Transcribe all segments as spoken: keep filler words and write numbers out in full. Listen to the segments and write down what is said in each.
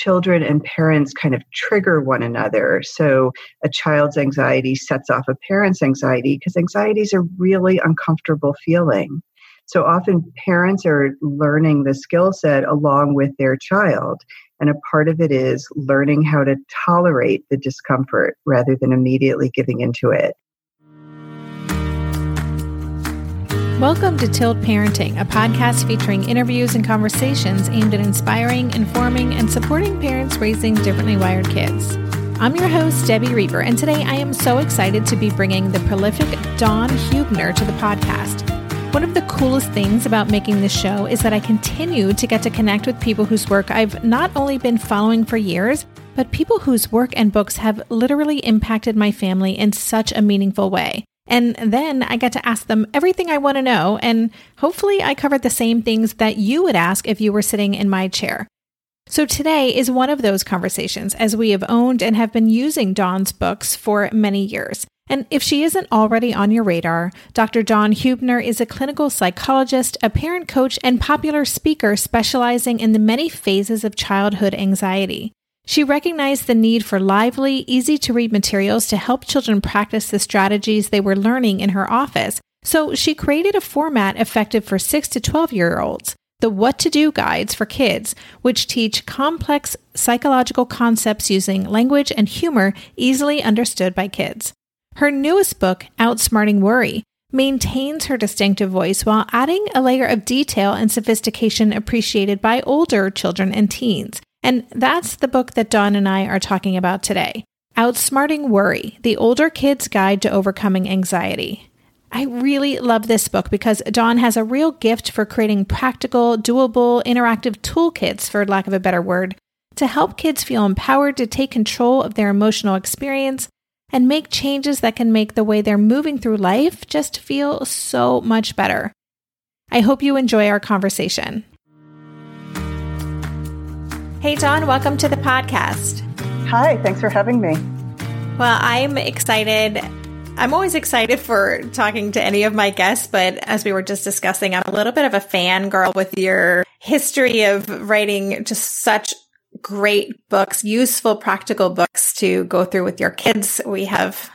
children and parents kind of trigger one another. So a child's anxiety sets off a parent's anxiety because anxiety is a really uncomfortable feeling. So often parents are learning the skill set along with their child. And a part of it is learning how to tolerate the discomfort rather than immediately giving into it. Welcome to Tilt Parenting, a podcast featuring interviews and conversations aimed at inspiring, informing, and supporting parents raising differently wired kids. I'm your host, Debbie Reber, and today I am so excited to be bringing the prolific Dawn Huebner to the podcast. One of the coolest things about making this show is that I continue to get to connect with people whose work I've not only been following for years, but people whose work and books have literally impacted my family in such a meaningful way. And then I get to ask them everything I want to know, and hopefully I covered the same things that you would ask if you were sitting in my chair. So today is one of those conversations, as we have owned and have been using Dawn's books for many years. And if she isn't already on your radar, Doctor Dawn Huebner is a clinical psychologist, a parent coach, and popular speaker specializing in the many phases of childhood anxiety. She recognized the need for lively, easy-to-read materials to help children practice the strategies they were learning in her office, so she created a format effective for six to twelve-year-olds, the What to Do Guides for Kids, which teach complex psychological concepts using language and humor easily understood by kids. Her newest book, Outsmarting Worry, maintains her distinctive voice while adding a layer of detail and sophistication appreciated by older children and teens. And that's the book that Dawn and I are talking about today, Outsmarting Worry: The Older Kid's Guide to Overcoming Anxiety. I really love this book because Dawn has a real gift for creating practical, doable, interactive toolkits, for lack of a better word, to help kids feel empowered to take control of their emotional experience and make changes that can make the way they're moving through life just feel so much better. I hope you enjoy our conversation. Hey, Dawn, welcome to the podcast. Hi, thanks for having me. Well, I'm excited. I'm always excited for talking to any of my guests, but as we were just discussing, I'm a little bit of a fangirl with your history of writing just such great books, useful, practical books to go through with your kids. We have,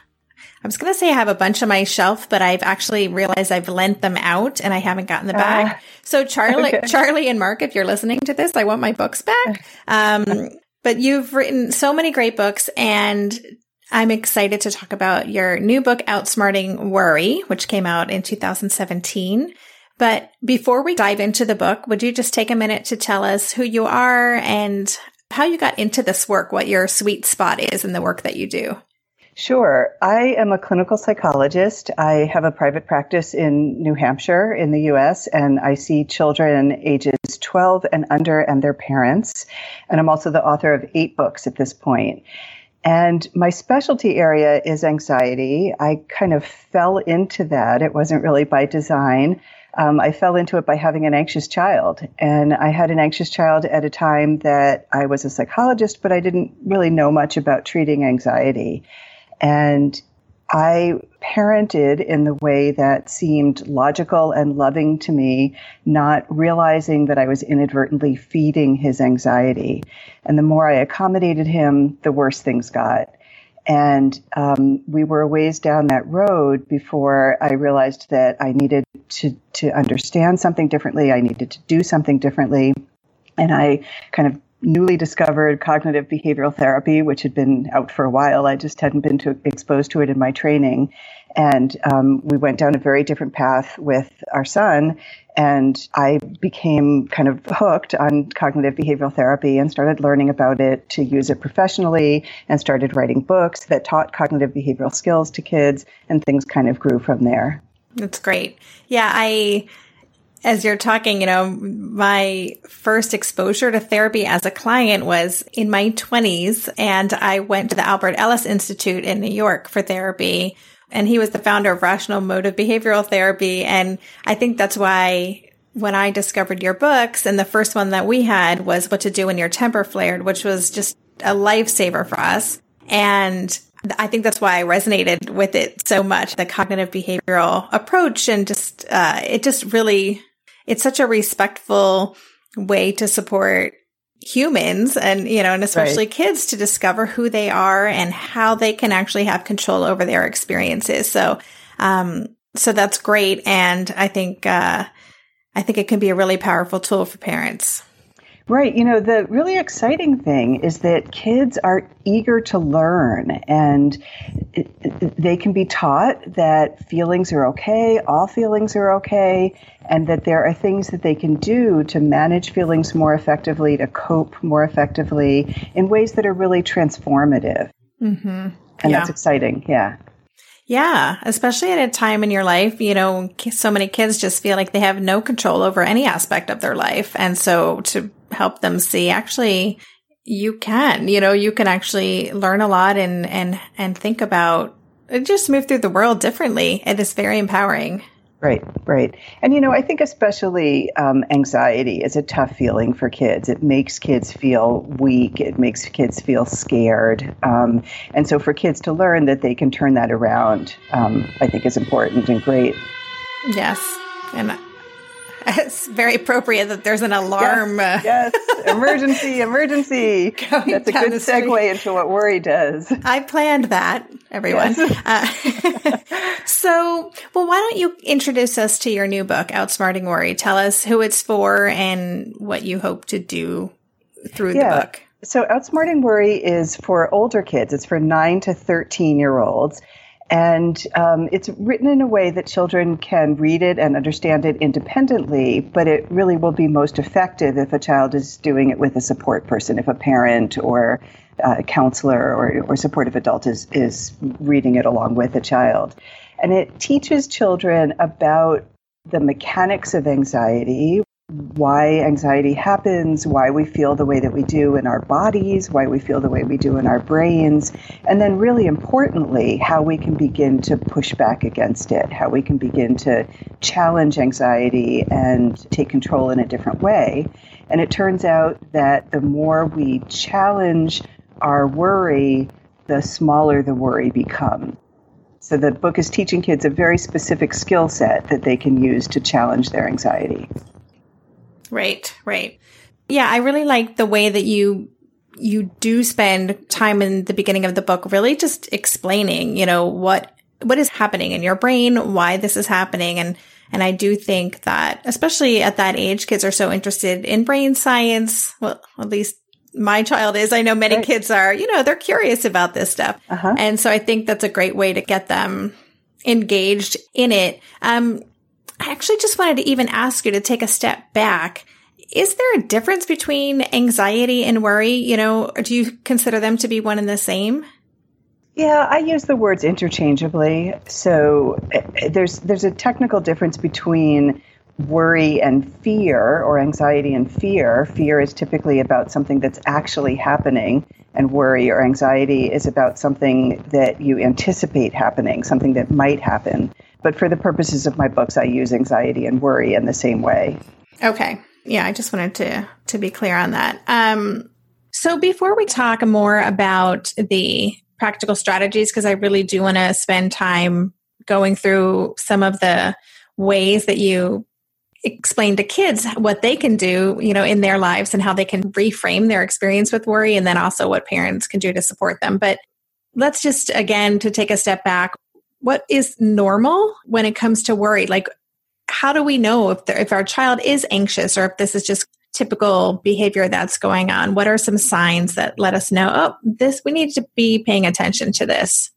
I was going to say I have a bunch on my shelf, but I've actually realized I've lent them out and I haven't gotten them back. Uh, so Charlie, okay. Charlie and Mark, if you're listening to this, I want my books back. Um, but you've written so many great books, and I'm excited to talk about your new book, Outsmarting Worry, which came out in two thousand seventeen. But before we dive into the book, would you just take a minute to tell us who you are and how you got into this work, what your sweet spot is in the work that you do? Sure. I am a clinical psychologist. I have a private practice in New Hampshire in the U S, and I see children ages twelve and under and their parents. And I'm also the author of eight books at this point. And my specialty area is anxiety. I kind of fell into that. It wasn't really by design. Um, I fell into it by having an anxious child. And I had an anxious child at a time that I was a psychologist, but I didn't really know much about treating anxiety. And I parented in the way that seemed logical and loving to me, not realizing that I was inadvertently feeding his anxiety. And the more I accommodated him, the worse things got. And um, we were a ways down that road before I realized that I needed to, to understand something differently. I needed to do something differently. And I kind of newly discovered cognitive behavioral therapy, which had been out for a while. I just hadn't been to, exposed to it in my training. And um, we went down a very different path with our son. And I became kind of hooked on cognitive behavioral therapy and started learning about it to use it professionally and started writing books that taught cognitive behavioral skills to kids. And things kind of grew from there. That's great. Yeah, I... As you're talking, you know, my first exposure to therapy as a client was in my twenties, and I went to the Albert Ellis Institute in New York for therapy, and he was the founder of Rational Emotive behavioral therapy, and I think that's why when I discovered your books, and the first one that we had was What to Do When Your Temper Flared, which was just a lifesaver for us, and I think that's why I resonated with it so much, the cognitive behavioral approach, and just uh it just really... It's such a respectful way to support humans and, you know, and especially right. kids to discover who they are and how they can actually have control over their experiences. So, um, so that's great. And I think, uh, I think it can be a really powerful tool for parents. Right. You know, the really exciting thing is that kids are eager to learn, and it, it, they can be taught that feelings are okay, all feelings are okay, and that there are things that they can do to manage feelings more effectively, to cope more effectively in ways that are really transformative. Mm-hmm. And yeah. that's exciting. Yeah. Yeah, especially at a time in your life, you know, so many kids just feel like they have no control over any aspect of their life. And so to help them see, actually, you can, you know, you can actually learn a lot and and, and think about, just move through the world differently. It is very empowering. Right, right. And, you know, I think especially um, anxiety is a tough feeling for kids. It makes kids feel weak. It makes kids feel scared. Um, and so for kids to learn that they can turn that around, um, I think is important and great. Yes. And uh, it's very appropriate that there's an alarm. Yes, uh, yes. Emergency, emergency. That's a good segue into what worry does. I planned that, everyone. Yes. Uh, So, well, why don't you introduce us to your new book, Outsmarting Worry? Tell us who it's for and what you hope to do through yeah. the book. So Outsmarting Worry is for older kids. It's for nine to thirteen-year-olds. And um, it's written in a way that children can read it and understand it independently, but it really will be most effective if a child is doing it with a support person, if a parent or uh, a counselor or, or supportive adult is, is reading it along with a child. And it teaches children about the mechanics of anxiety, why anxiety happens, why we feel the way that we do in our bodies, why we feel the way we do in our brains, and then really importantly, how we can begin to push back against it, how we can begin to challenge anxiety and take control in a different way. And it turns out that the more we challenge our worry, the smaller the worry becomes. So the book is teaching kids a very specific skill set that they can use to challenge their anxiety. Right, right. Yeah, I really like the way that you you do spend time in the beginning of the book really just explaining, you know, what what is happening in your brain, why this is happening. And and I do think that, especially at that age, kids are so interested in brain science. Well, at least my child is. I know many right. kids are, you know, they're curious about this stuff. Uh-huh. And so I think that's a great way to get them engaged in it. Um, I actually just wanted to even ask you to take a step back. Is there a difference between anxiety and worry? You know, do you consider them to be one and the same? Yeah, I use the words interchangeably. So uh, there's there's a technical difference between worry and fear, or anxiety and fear. Fear is typically about something that's actually happening, and worry or anxiety is about something that you anticipate happening, something that might happen. But for the purposes of my books, I use anxiety and worry in the same way. Okay. Yeah, I just wanted to to be clear on that. Um, so before we talk more about the practical strategies, because I really do want to spend time going through some of the ways that you explain to kids what they can do, you know, in their lives and how they can reframe their experience with worry, and then also what parents can do to support them. But let's just, again, to take a step back, what is normal when it comes to worry? Like, how do we know if if our child is anxious or if this is just typical behavior that's going on? What are some signs that let us know, oh, this, we need to be paying attention to this?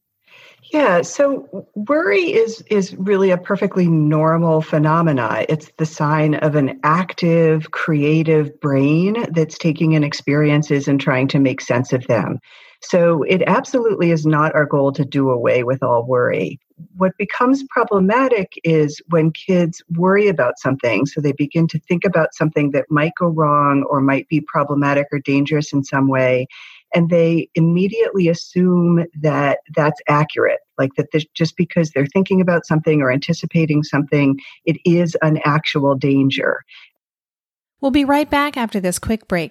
Yeah, so worry is is really a perfectly normal phenomena. It's the sign of an active, creative brain that's taking in experiences and trying to make sense of them. So it absolutely is not our goal to do away with all worry. What becomes problematic is when kids worry about something, so they begin to think about something that might go wrong or might be problematic or dangerous in some way, and they immediately assume that that's accurate, like that this, just because they're thinking about something or anticipating something, it is an actual danger. We'll be right back after this quick break.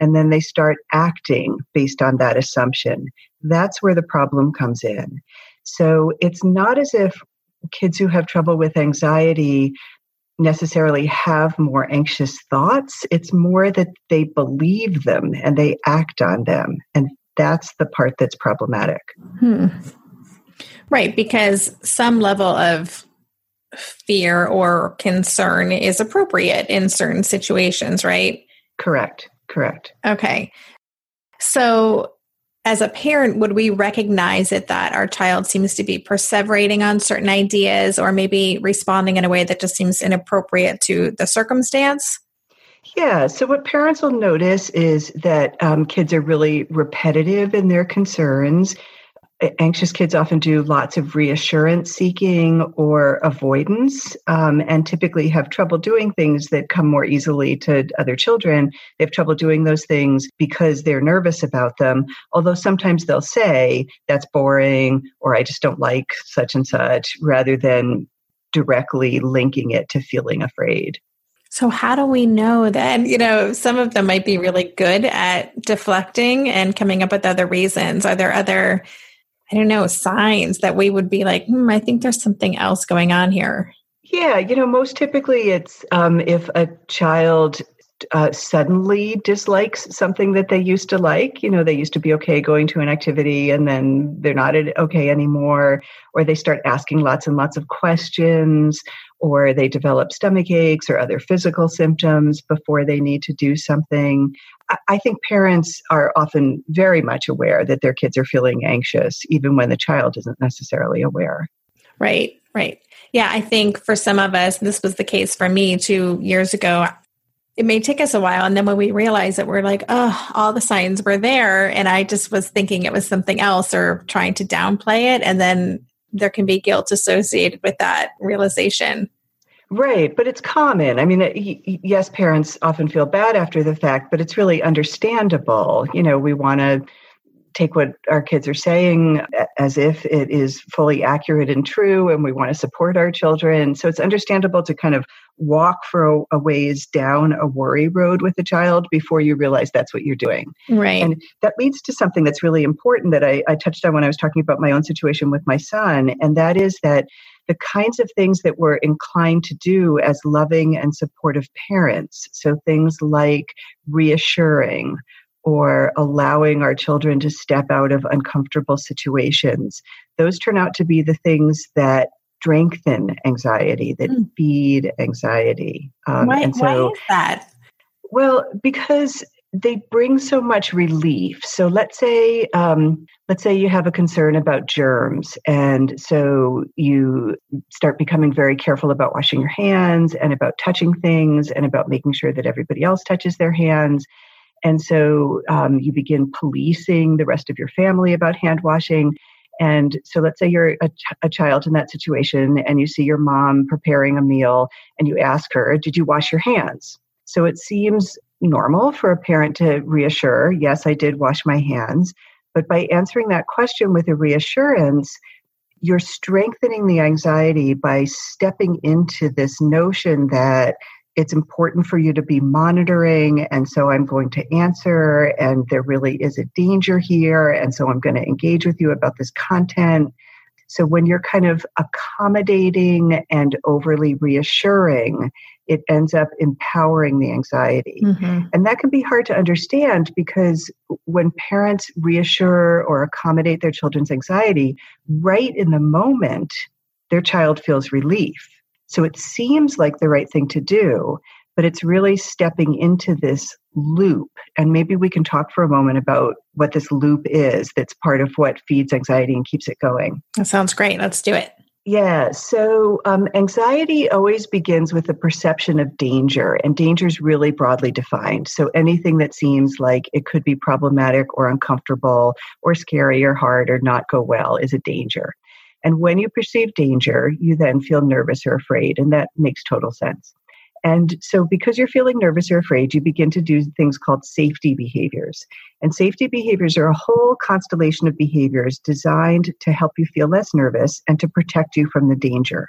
And then they start acting based on that assumption. That's where the problem comes in. So it's not as if kids who have trouble with anxiety necessarily have more anxious thoughts. It's more that they believe them and they act on them. And that's the part that's problematic. Hmm. Right, because some level of fear or concern is appropriate in certain situations, right? Correct. Correct. Okay. So as a parent, would we recognize it that our child seems to be perseverating on certain ideas or maybe responding in a way that just seems inappropriate to the circumstance? Yeah. So what parents will notice is that um, kids are really repetitive in their concerns. Anxious kids often do lots of reassurance seeking or avoidance, um, and typically have trouble doing things that come more easily to other children. They have trouble doing those things because they're nervous about them, although sometimes they'll say, that's boring, or I just don't like such and such, rather than directly linking it to feeling afraid. So how do we know that, you know, some of them might be really good at deflecting and coming up with other reasons? Are there other I don't know, signs that we would be like, hmm, I think there's something else going on here? Yeah, you know, most typically it's um, if a child uh, suddenly dislikes something that they used to like, you know, they used to be okay going to an activity and then they're not okay anymore, or they start asking lots and lots of questions, or they develop stomach aches or other physical symptoms before they need to do something. I think parents are often very much aware that their kids are feeling anxious, even when the child isn't necessarily aware. Right, right. Yeah, I think for some of us, this was the case for me two years ago. It may take us a while. And then when we realize it, we're like, oh, all the signs were there. And I just was thinking it was something else or trying to downplay it. And then there can be guilt associated with that realization. Right. But it's common. I mean, yes, parents often feel bad after the fact, but it's really understandable. You know, we want to take what our kids are saying as if it is fully accurate and true, and we want to support our children. So it's understandable to kind of walk for a ways down a worry road with a child before you realize that's what you're doing. Right. And that leads to something that's really important that I, I touched on when I was talking about my own situation with my son, and that is that the kinds of things that we're inclined to do as loving and supportive parents. So things like reassuring or allowing our children to step out of uncomfortable situations. Those turn out to be the things that strengthen anxiety, that mm. feed anxiety. Um, why, and so, why is that? Well, because they bring so much relief. So let's say, um, let's say you have a concern about germs. And so you start becoming very careful about washing your hands and about touching things and about making sure that everybody else touches their hands. And so um, you begin policing the rest of your family about hand washing. And so let's say you're a, ch- a child in that situation and you see your mom preparing a meal and you ask her, did you wash your hands? So it seems normal for a parent to reassure, yes, I did wash my hands. But by answering that question with a reassurance, you're strengthening the anxiety by stepping into this notion that it's important for you to be monitoring, and so I'm going to answer, and there really is a danger here, and so I'm going to engage with you about this content. So when you're kind of accommodating and overly reassuring, it ends up empowering the anxiety. Mm-hmm. And that can be hard to understand because when parents reassure or accommodate their children's anxiety, right in the moment, their child feels relief. So it seems like the right thing to do, but it's really stepping into this loop. And maybe we can talk for a moment about what this loop is that's part of what feeds anxiety and keeps it going. That sounds great. Let's do it. Yeah. So um, anxiety always begins with the perception of danger, and danger is really broadly defined. So anything that seems like it could be problematic or uncomfortable or scary or hard or not go well is a danger. And when you perceive danger, you then feel nervous or afraid, and that makes total sense. And so because you're feeling nervous or afraid, you begin to do things called safety behaviors. And safety behaviors are a whole constellation of behaviors designed to help you feel less nervous and to protect you from the danger.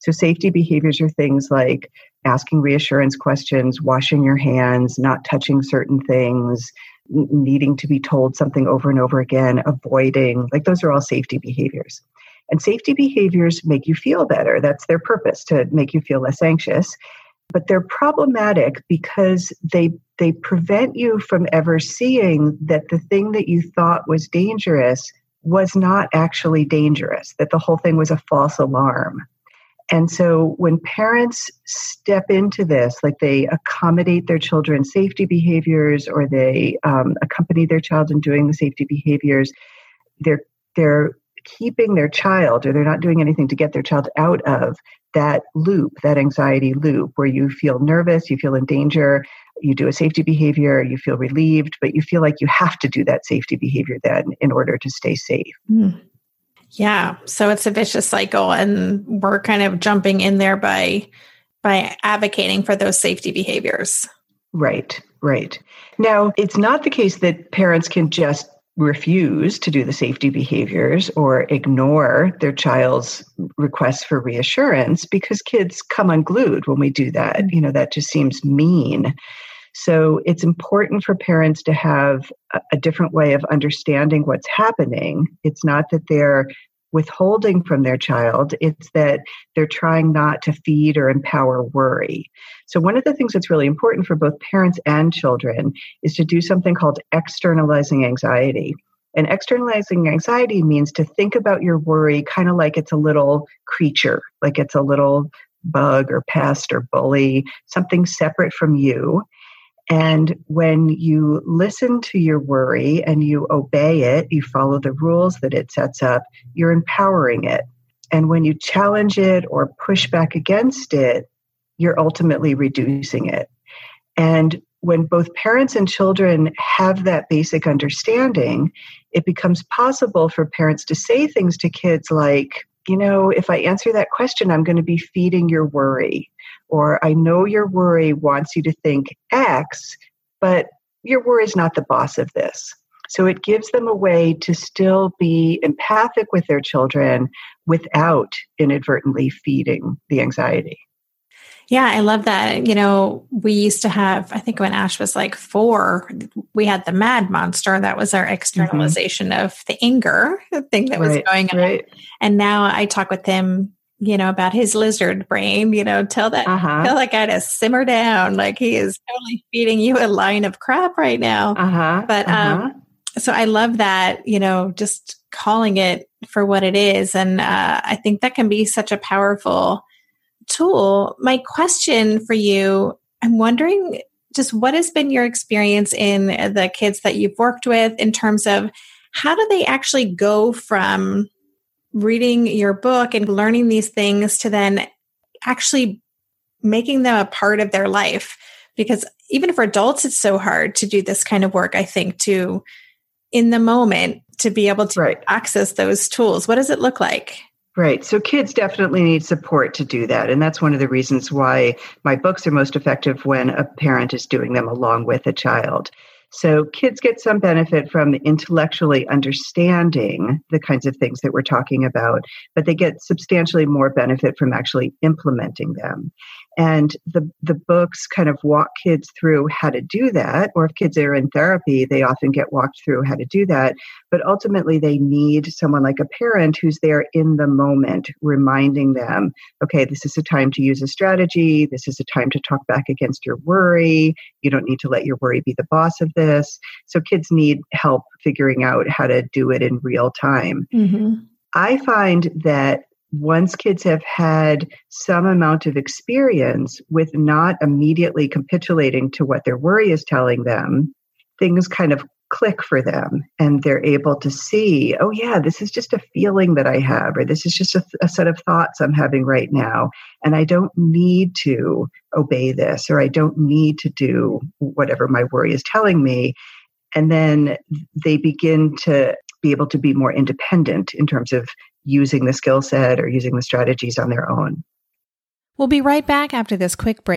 So safety behaviors are things like asking reassurance questions, washing your hands, not touching certain things, needing to be told something over and over again, avoiding, like those are all safety behaviors. And safety behaviors make you feel better. That's their purpose, to make you feel less anxious. But they're problematic because they they prevent you from ever seeing that the thing that you thought was dangerous was not actually dangerous, that the whole thing was a false alarm. And so when parents step into this, like they accommodate their children's safety behaviors or they um, accompany their child in doing the safety behaviors, they're they're keeping their child, or they're not doing anything to get their child out of that loop, that anxiety loop where you feel nervous, you feel in danger, you do a safety behavior, you feel relieved, but you feel like you have to do that safety behavior then in order to stay safe. Mm. Yeah. So it's a vicious cycle, and we're kind of jumping in there by, by advocating for those safety behaviors. Right. Right. Now, it's not the case that parents can just refuse to do the safety behaviors or ignore their child's requests for reassurance, because kids come unglued when we do that. You know, that just seems mean. So it's important for parents to have a, a different way of understanding what's happening. It's not that they're withholding from their child. It's that they're trying not to feed or empower worry. So one of the things that's really important for both parents and children is to do something called externalizing anxiety. And externalizing anxiety means to think about your worry kind of like it's a little creature, like it's a little bug or pest or bully, something separate from you. And when you listen to your worry and you obey it, you follow the rules that it sets up, you're empowering it. And when you challenge it or push back against it, you're ultimately reducing it. And when both parents and children have that basic understanding, it becomes possible for parents to say things to kids like, you know, if I answer that question, I'm going to be feeding your worry. Or I know your worry wants you to think X, but your worry is not the boss of this. So it gives them a way to still be empathic with their children without inadvertently feeding the anxiety. Yeah, I love that. You know, we used to have, I think when Ash was like four, we had the mad monster. That was our externalization mm-hmm. of the anger, the thing that right, was going on. Right. And now I talk with him, you know, about his lizard brain, you know, tell that, uh-huh. tell that guy to simmer down. Like he is totally feeding you a line of crap right now. Uh-huh. But uh-huh. um, so I love that, you know, just calling it for what it is. And uh, I think that can be such a powerful tool. My question for you, I'm wondering just what has been your experience in the kids that you've worked with in terms of how do they actually go from reading your book and learning these things to then actually making them a part of their life? Because even for adults, it's so hard to do this kind of work, I think, to in the moment to be able to right. access those tools. What does it look like? Right. So kids definitely need support to do that. And that's one of the reasons why my books are most effective when a parent is doing them along with a child. So kids get some benefit from intellectually understanding the kinds of things that we're talking about, but they get substantially more benefit from actually implementing them. And the, the books kind of walk kids through how to do that, or if kids are in therapy, they often get walked through how to do that. But ultimately, they need someone like a parent who's there in the moment, reminding them, okay, this is a time to use a strategy. This is a time to talk back against your worry. You don't need to let your worry be the boss of this. So kids need help figuring out how to do it in real time. Mm-hmm. I find that once kids have had some amount of experience with not immediately capitulating to what their worry is telling them, things kind of click for them and they're able to see, oh yeah, this is just a feeling that I have, or this is just a, a set of thoughts I'm having right now. And I don't need to obey this, or I don't need to do whatever my worry is telling me. And then they begin to be able to be more independent in terms of using the skill set or using the strategies on their own. We'll be right back after this quick break.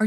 Are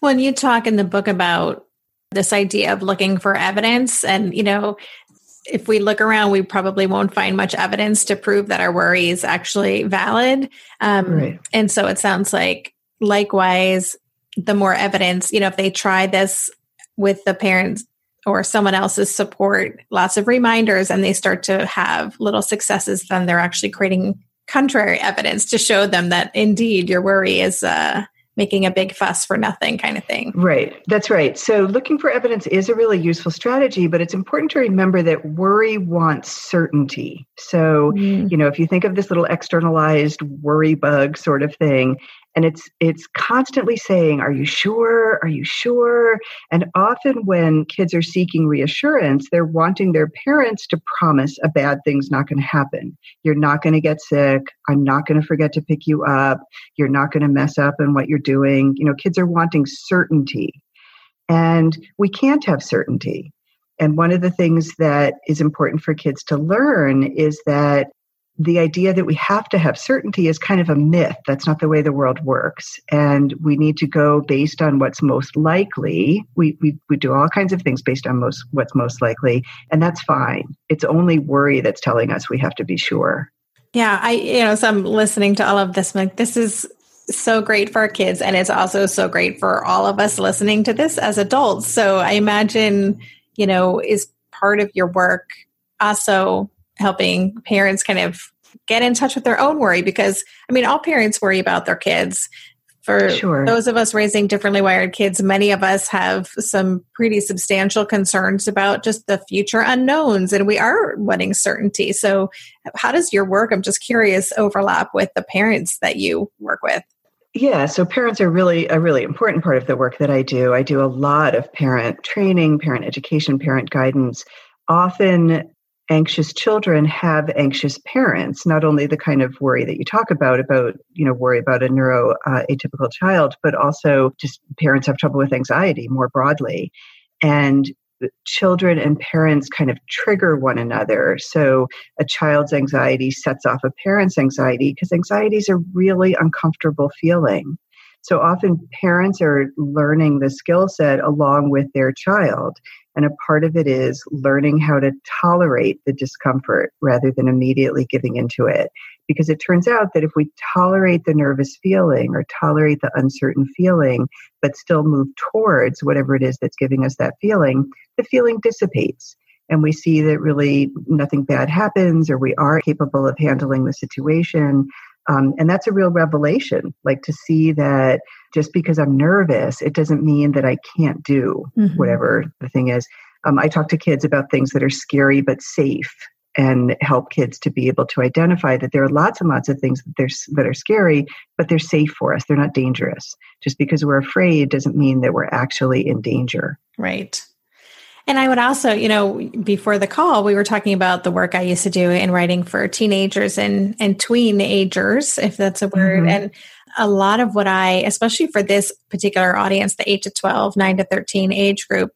When you talk in the book about this idea of looking for evidence, and, you know, if we look around, we probably won't find much evidence to prove that our worry is actually valid. Um, right. And so it sounds like, likewise, the more evidence, you know, if they try this with the parents or someone else's support, lots of reminders, and they start to have little successes, then they're actually creating contrary evidence to show them that indeed your worry is uh, making a big fuss for nothing kind of thing. Right. That's right. So looking for evidence is a really useful strategy, but it's important to remember that worry wants certainty. So, mm. you know, if you think of this little externalized worry bug sort of thing, and it's it's constantly saying, are you sure? Are you sure? And often when kids are seeking reassurance, they're wanting their parents to promise a bad thing's not going to happen. You're not going to get sick. I'm not going to forget to pick you up. You're not going to mess up in what you're doing. You know, kids are wanting certainty. And we can't have certainty. And one of the things that is important for kids to learn is that the idea that we have to have certainty is kind of a myth. That's not the way the world works. And we need to go based on what's most likely. We we, we do all kinds of things based on most what's most likely. And that's fine. It's only worry that's telling us we have to be sure. Yeah. I, you know, so I'm listening to all of this. I'm like, this is so great for our kids. And it's also so great for all of us listening to this as adults. So I imagine, you know, is part of your work also helping parents kind of get in touch with their own worry, because I mean, all parents worry about their kids. For sure. Those of us raising differently wired kids, many of us have some pretty substantial concerns about just the future unknowns, and we are wanting certainty. So how does your work, I'm just curious, overlap with the parents that you work with? Yeah. So parents are really a really important part of the work that I do. I do a lot of parent training, parent education, parent guidance. Often anxious children have anxious parents, not only the kind of worry that you talk about, about, you know, worry about a neuro uh, atypical child, but also just parents have trouble with anxiety more broadly. And children and parents kind of trigger one another. So a child's anxiety sets off a parent's anxiety, because anxiety is a really uncomfortable feeling. So often parents are learning the skill set along with their child. And a part of it is learning how to tolerate the discomfort rather than immediately giving into it. Because it turns out that if we tolerate the nervous feeling or tolerate the uncertain feeling, but still move towards whatever it is that's giving us that feeling, the feeling dissipates. And we see that really nothing bad happens, or we are capable of handling the situation. Um, and that's a real revelation, like to see that just because I'm nervous, it doesn't mean that I can't do mm-hmm. whatever the thing is. Um, I talk to kids about things that are scary but safe, and help kids to be able to identify that there are lots and lots of things that, that are scary, but they're safe for us. They're not dangerous. Just because we're afraid doesn't mean that we're actually in danger. Right. And I would also, you know, before the call, we were talking about the work I used to do in writing for teenagers and, and tween-agers, if that's a word. Mm-hmm. And a lot of what I, especially for this particular audience, the eight to twelve, nine to thirteen age group,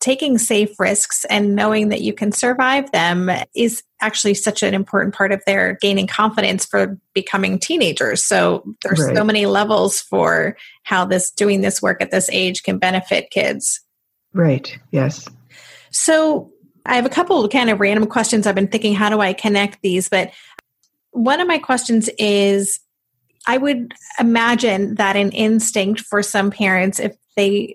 taking safe risks and knowing that you can survive them is actually such an important part of their gaining confidence for becoming teenagers. So there's right. so many levels for how this doing this work at this age can benefit kids. Right. Yes. So I have a couple of kind of random questions. I've been thinking, how do I connect these? But one of my questions is, I would imagine that an instinct for some parents, if they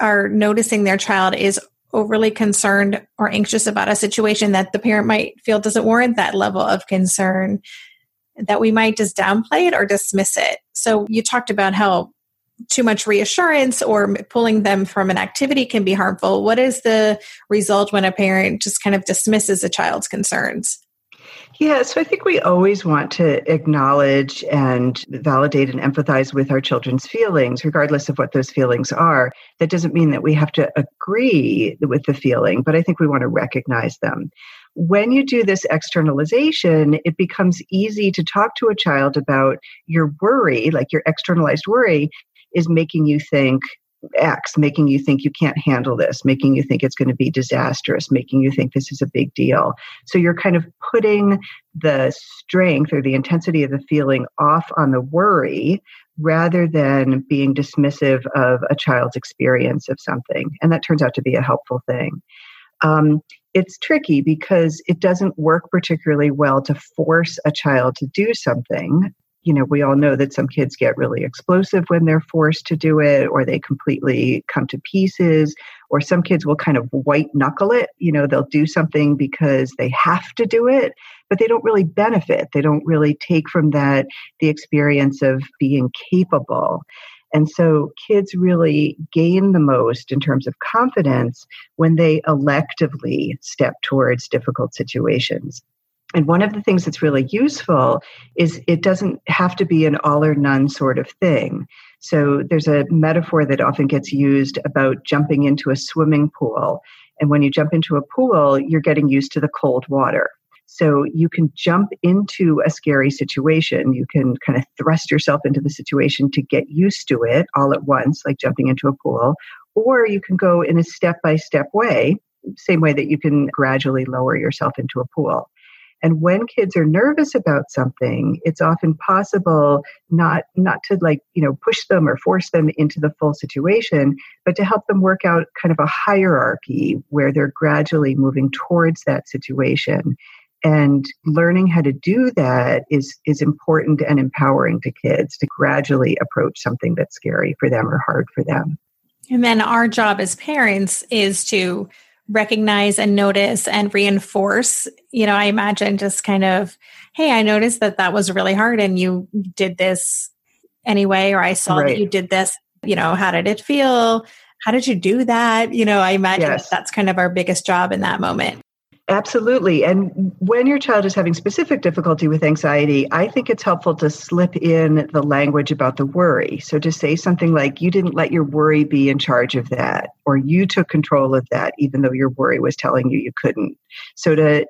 are noticing their child is overly concerned or anxious about a situation that the parent might feel doesn't warrant that level of concern, that we might just downplay it or dismiss it. So you talked about how too much reassurance or pulling them from an activity can be harmful. What is the result when a parent just kind of dismisses a child's concerns? Yeah, so I think we always want to acknowledge and validate and empathize with our children's feelings, regardless of what those feelings are. That doesn't mean that we have to agree with the feeling, but I think we want to recognize them. When you do this externalization, it becomes easy to talk to a child about your worry, like your externalized worry, is making you think X, making you think you can't handle this, making you think it's going to be disastrous, making you think this is a big deal. So you're kind of putting the strength or the intensity of the feeling off on the worry, rather than being dismissive of a child's experience of something. And that turns out to be a helpful thing. Um, it's tricky because it doesn't work particularly well to force a child to do something. You know, we all know that some kids get really explosive when they're forced to do it, or they completely come to pieces, or some kids will kind of white knuckle it. You know, they'll do something because they have to do it, but they don't really benefit. They don't really take from that the experience of being capable. And so kids really gain the most in terms of confidence when they electively step towards difficult situations. And one of the things that's really useful is it doesn't have to be an all or none sort of thing. So there's a metaphor that often gets used about jumping into a swimming pool. And when you jump into a pool, you're getting used to the cold water. So you can jump into a scary situation. You can kind of thrust yourself into the situation to get used to it all at once, like jumping into a pool. Or you can go in a step-by-step way, same way that you can gradually lower yourself into a pool. And when kids are nervous about something, it's often possible not not to like, you know, push them or force them into the full situation, but to help them work out kind of a hierarchy where they're gradually moving towards that situation. And learning how to do that is is important and empowering to kids to gradually approach something that's scary for them or hard for them. And then our job as parents is to recognize and notice and reinforce. You know, I imagine just kind of, hey, I noticed that that was really hard and you did this anyway, or I saw right. that you did this, you know, how did it feel? How did you do that? You know, I imagine yes. that that's kind of our biggest job in that moment. Absolutely. And when your child is having specific difficulty with anxiety, I think it's helpful to slip in the language about the worry. So to say something like, you didn't let your worry be in charge of that, or you took control of that, even though your worry was telling you you couldn't. So to,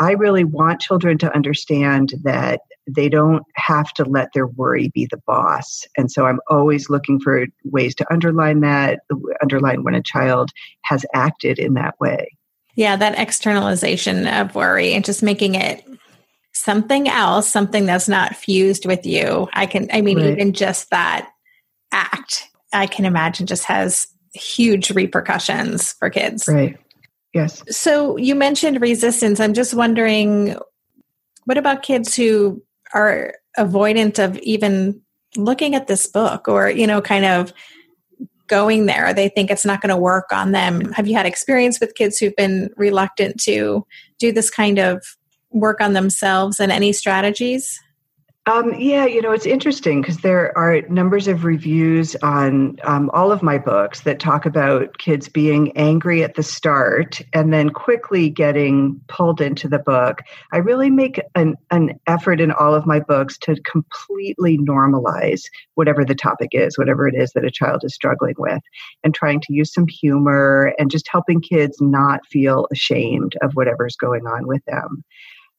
I really want children to understand that they don't have to let their worry be the boss. And so I'm always looking for ways to underline that, underline when a child has acted in that way. Yeah, that externalization of worry and just making it something else, something that's not fused with you. I can, I mean, right. even just that act, I can imagine just has huge repercussions for kids. Right. Yes. So you mentioned resistance. I'm just wondering, what about kids who are avoidant of even looking at this book or, you know, kind of going there? They think it's not going to work on them. Have you had experience with kids who've been reluctant to do this kind of work on themselves and any strategies? Um, yeah, you know, it's interesting because there are numbers of reviews on um, all of my books that talk about kids being angry at the start and then quickly getting pulled into the book. I really make an, an effort in all of my books to completely normalize whatever the topic is, whatever it is that a child is struggling with, and trying to use some humor and just helping kids not feel ashamed of whatever's going on with them.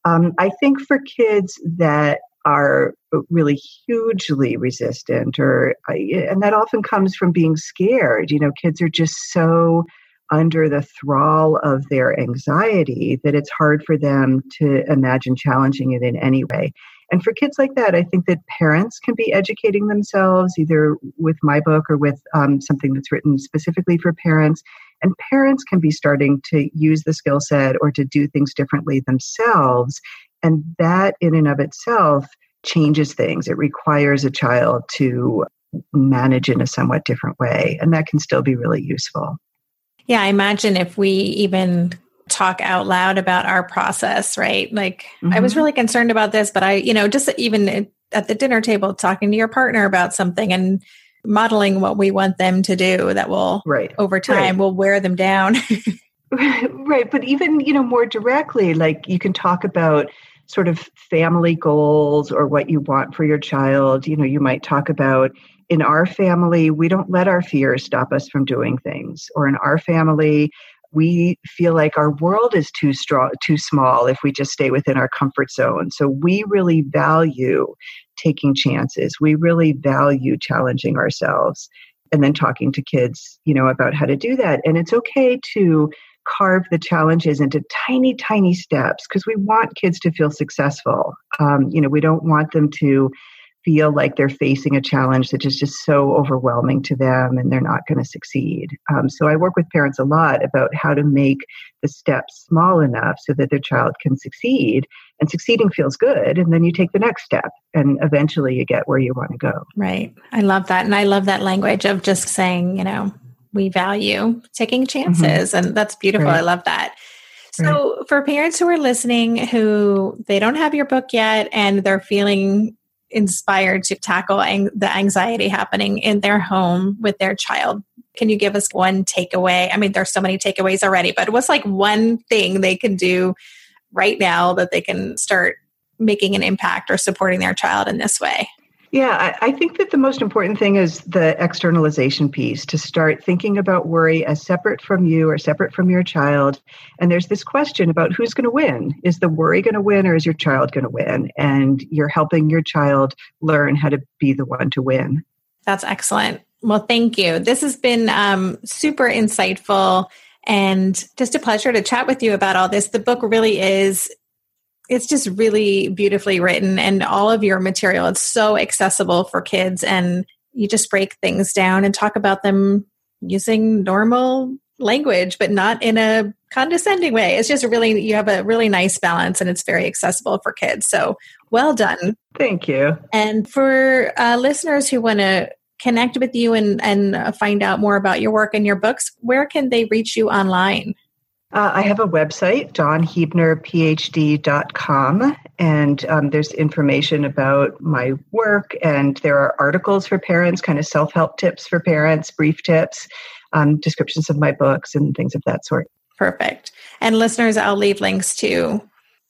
Um, I think for kids that are really hugely resistant, or and that often comes from being scared. You know, kids are just so under the thrall of their anxiety that it's hard for them to imagine challenging it in any way. And for kids like that, I think that parents can be educating themselves either with my book or with um, something that's written specifically for parents. And parents can be starting to use the skill set or to do things differently themselves. And that in and of itself changes things. It requires a child to manage in a somewhat different way. And that can still be really useful. Yeah, I imagine if we even talk out loud about our process, right? Like, mm-hmm. I was really concerned about this, but I, you know, just even at the dinner table, talking to your partner about something and modeling what we want them to do that will, right. over time, right. will wear them down. Right. But even, you know, more directly, like you can talk about sort of family goals or what you want for your child. You know, you might talk about, in our family, we don't let our fears stop us from doing things. Or in our family, we feel like our world is too strong, too small if we just stay within our comfort zone. So we really value taking chances. We really value challenging ourselves. And then talking to kids, you know, about how to do that. And it's okay to carve the challenges into tiny, tiny steps because we want kids to feel successful. Um, you know, we don't want them to feel like they're facing a challenge that is just so overwhelming to them and they're not going to succeed. Um, so I work with parents a lot about how to make the steps small enough so that their child can succeed, and succeeding feels good. And then you take the next step and eventually you get where you want to go. Right. I love that. And I love that language of just saying, you know, we value taking chances. Mm-hmm. And that's beautiful. Right. I love that. So right. for parents who are listening, who they don't have your book yet, and they're feeling inspired to tackle ang- the anxiety happening in their home with their child, can you give us one takeaway? I mean, there's so many takeaways already, but what's like one thing they can do right now that they can start making an impact or supporting their child in this way? Yeah, I, I think that the most important thing is the externalization piece, to start thinking about worry as separate from you or separate from your child. And there's this question about who's going to win. Is the worry going to win, or is your child going to win? And you're helping your child learn how to be the one to win. That's excellent. Well, thank you. This has been um, super insightful and just a pleasure to chat with you about all this. The book really is, it's just really beautifully written, and all of your material, it's so accessible for kids, and you just break things down and talk about them using normal language, but not in a condescending way. It's just really, you have a really nice balance, and it's very accessible for kids. So well done. Thank you. And for uh, listeners who want to connect with you and, and find out more about your work and your books, where can they reach you online? Uh, I have a website, dawn huebner p h d dot com, and um, there's information about my work, and there are articles for parents, kind of self-help tips for parents, brief tips, um, descriptions of my books, and things of that sort. Perfect. And listeners, I'll leave links to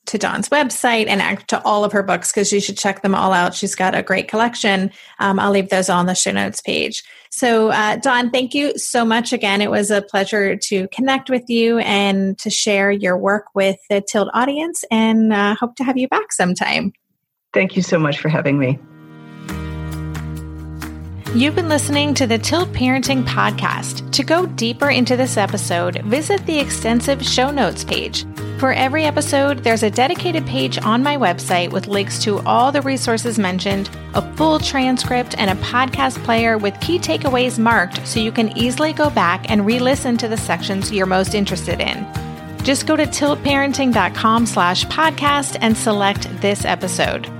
to Dawn's website and to all of her books, because you should check them all out. She's got a great collection. Um, I'll leave those on the show notes page. So uh, Dawn, thank you so much again. It was a pleasure to connect with you and to share your work with the Tilt audience, and uh, hope to have you back sometime. Thank you so much for having me. You've been listening to the Tilt Parenting Podcast. To go deeper into this episode, visit the extensive show notes page. For every episode, there's a dedicated page on my website with links to all the resources mentioned, a full transcript, and a podcast player with key takeaways marked so you can easily go back and re-listen to the sections you're most interested in. Just go to tiltparenting.com slash podcast and select this episode.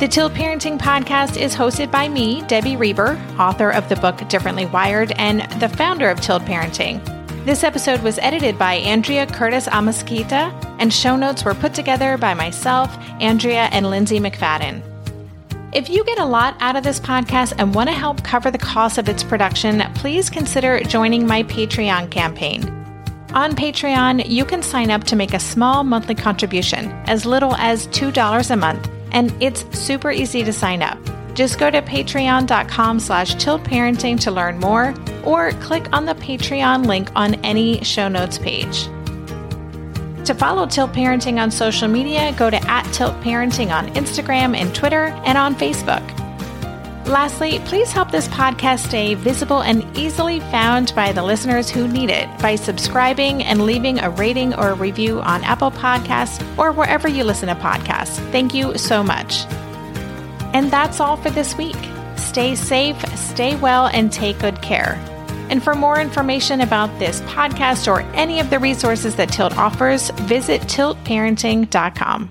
The Tilt Parenting Podcast is hosted by me, Debbie Reber, author of the book Differently Wired and the founder of Tilt Parenting. This episode was edited by Andrea Curtis Amasquita, and show notes were put together by myself, Andrea, and Lindsay McFadden. If you get a lot out of this podcast and want to help cover the cost of its production, please consider joining my Patreon campaign. On Patreon, you can sign up to make a small monthly contribution, as little as two dollars a month, and it's super easy to sign up. Just go to patreon.com slash tiltparenting to learn more, or click on the Patreon link on any show notes page. To follow Tilt Parenting on social media, go to at Tilt Parenting on Instagram and Twitter and on Facebook. Lastly, please help this podcast stay visible and easily found by the listeners who need it by subscribing and leaving a rating or a review on Apple Podcasts or wherever you listen to podcasts. Thank you so much. And that's all for this week. Stay safe, stay well, and take good care. And for more information about this podcast or any of the resources that Tilt offers, visit tilt parenting dot com.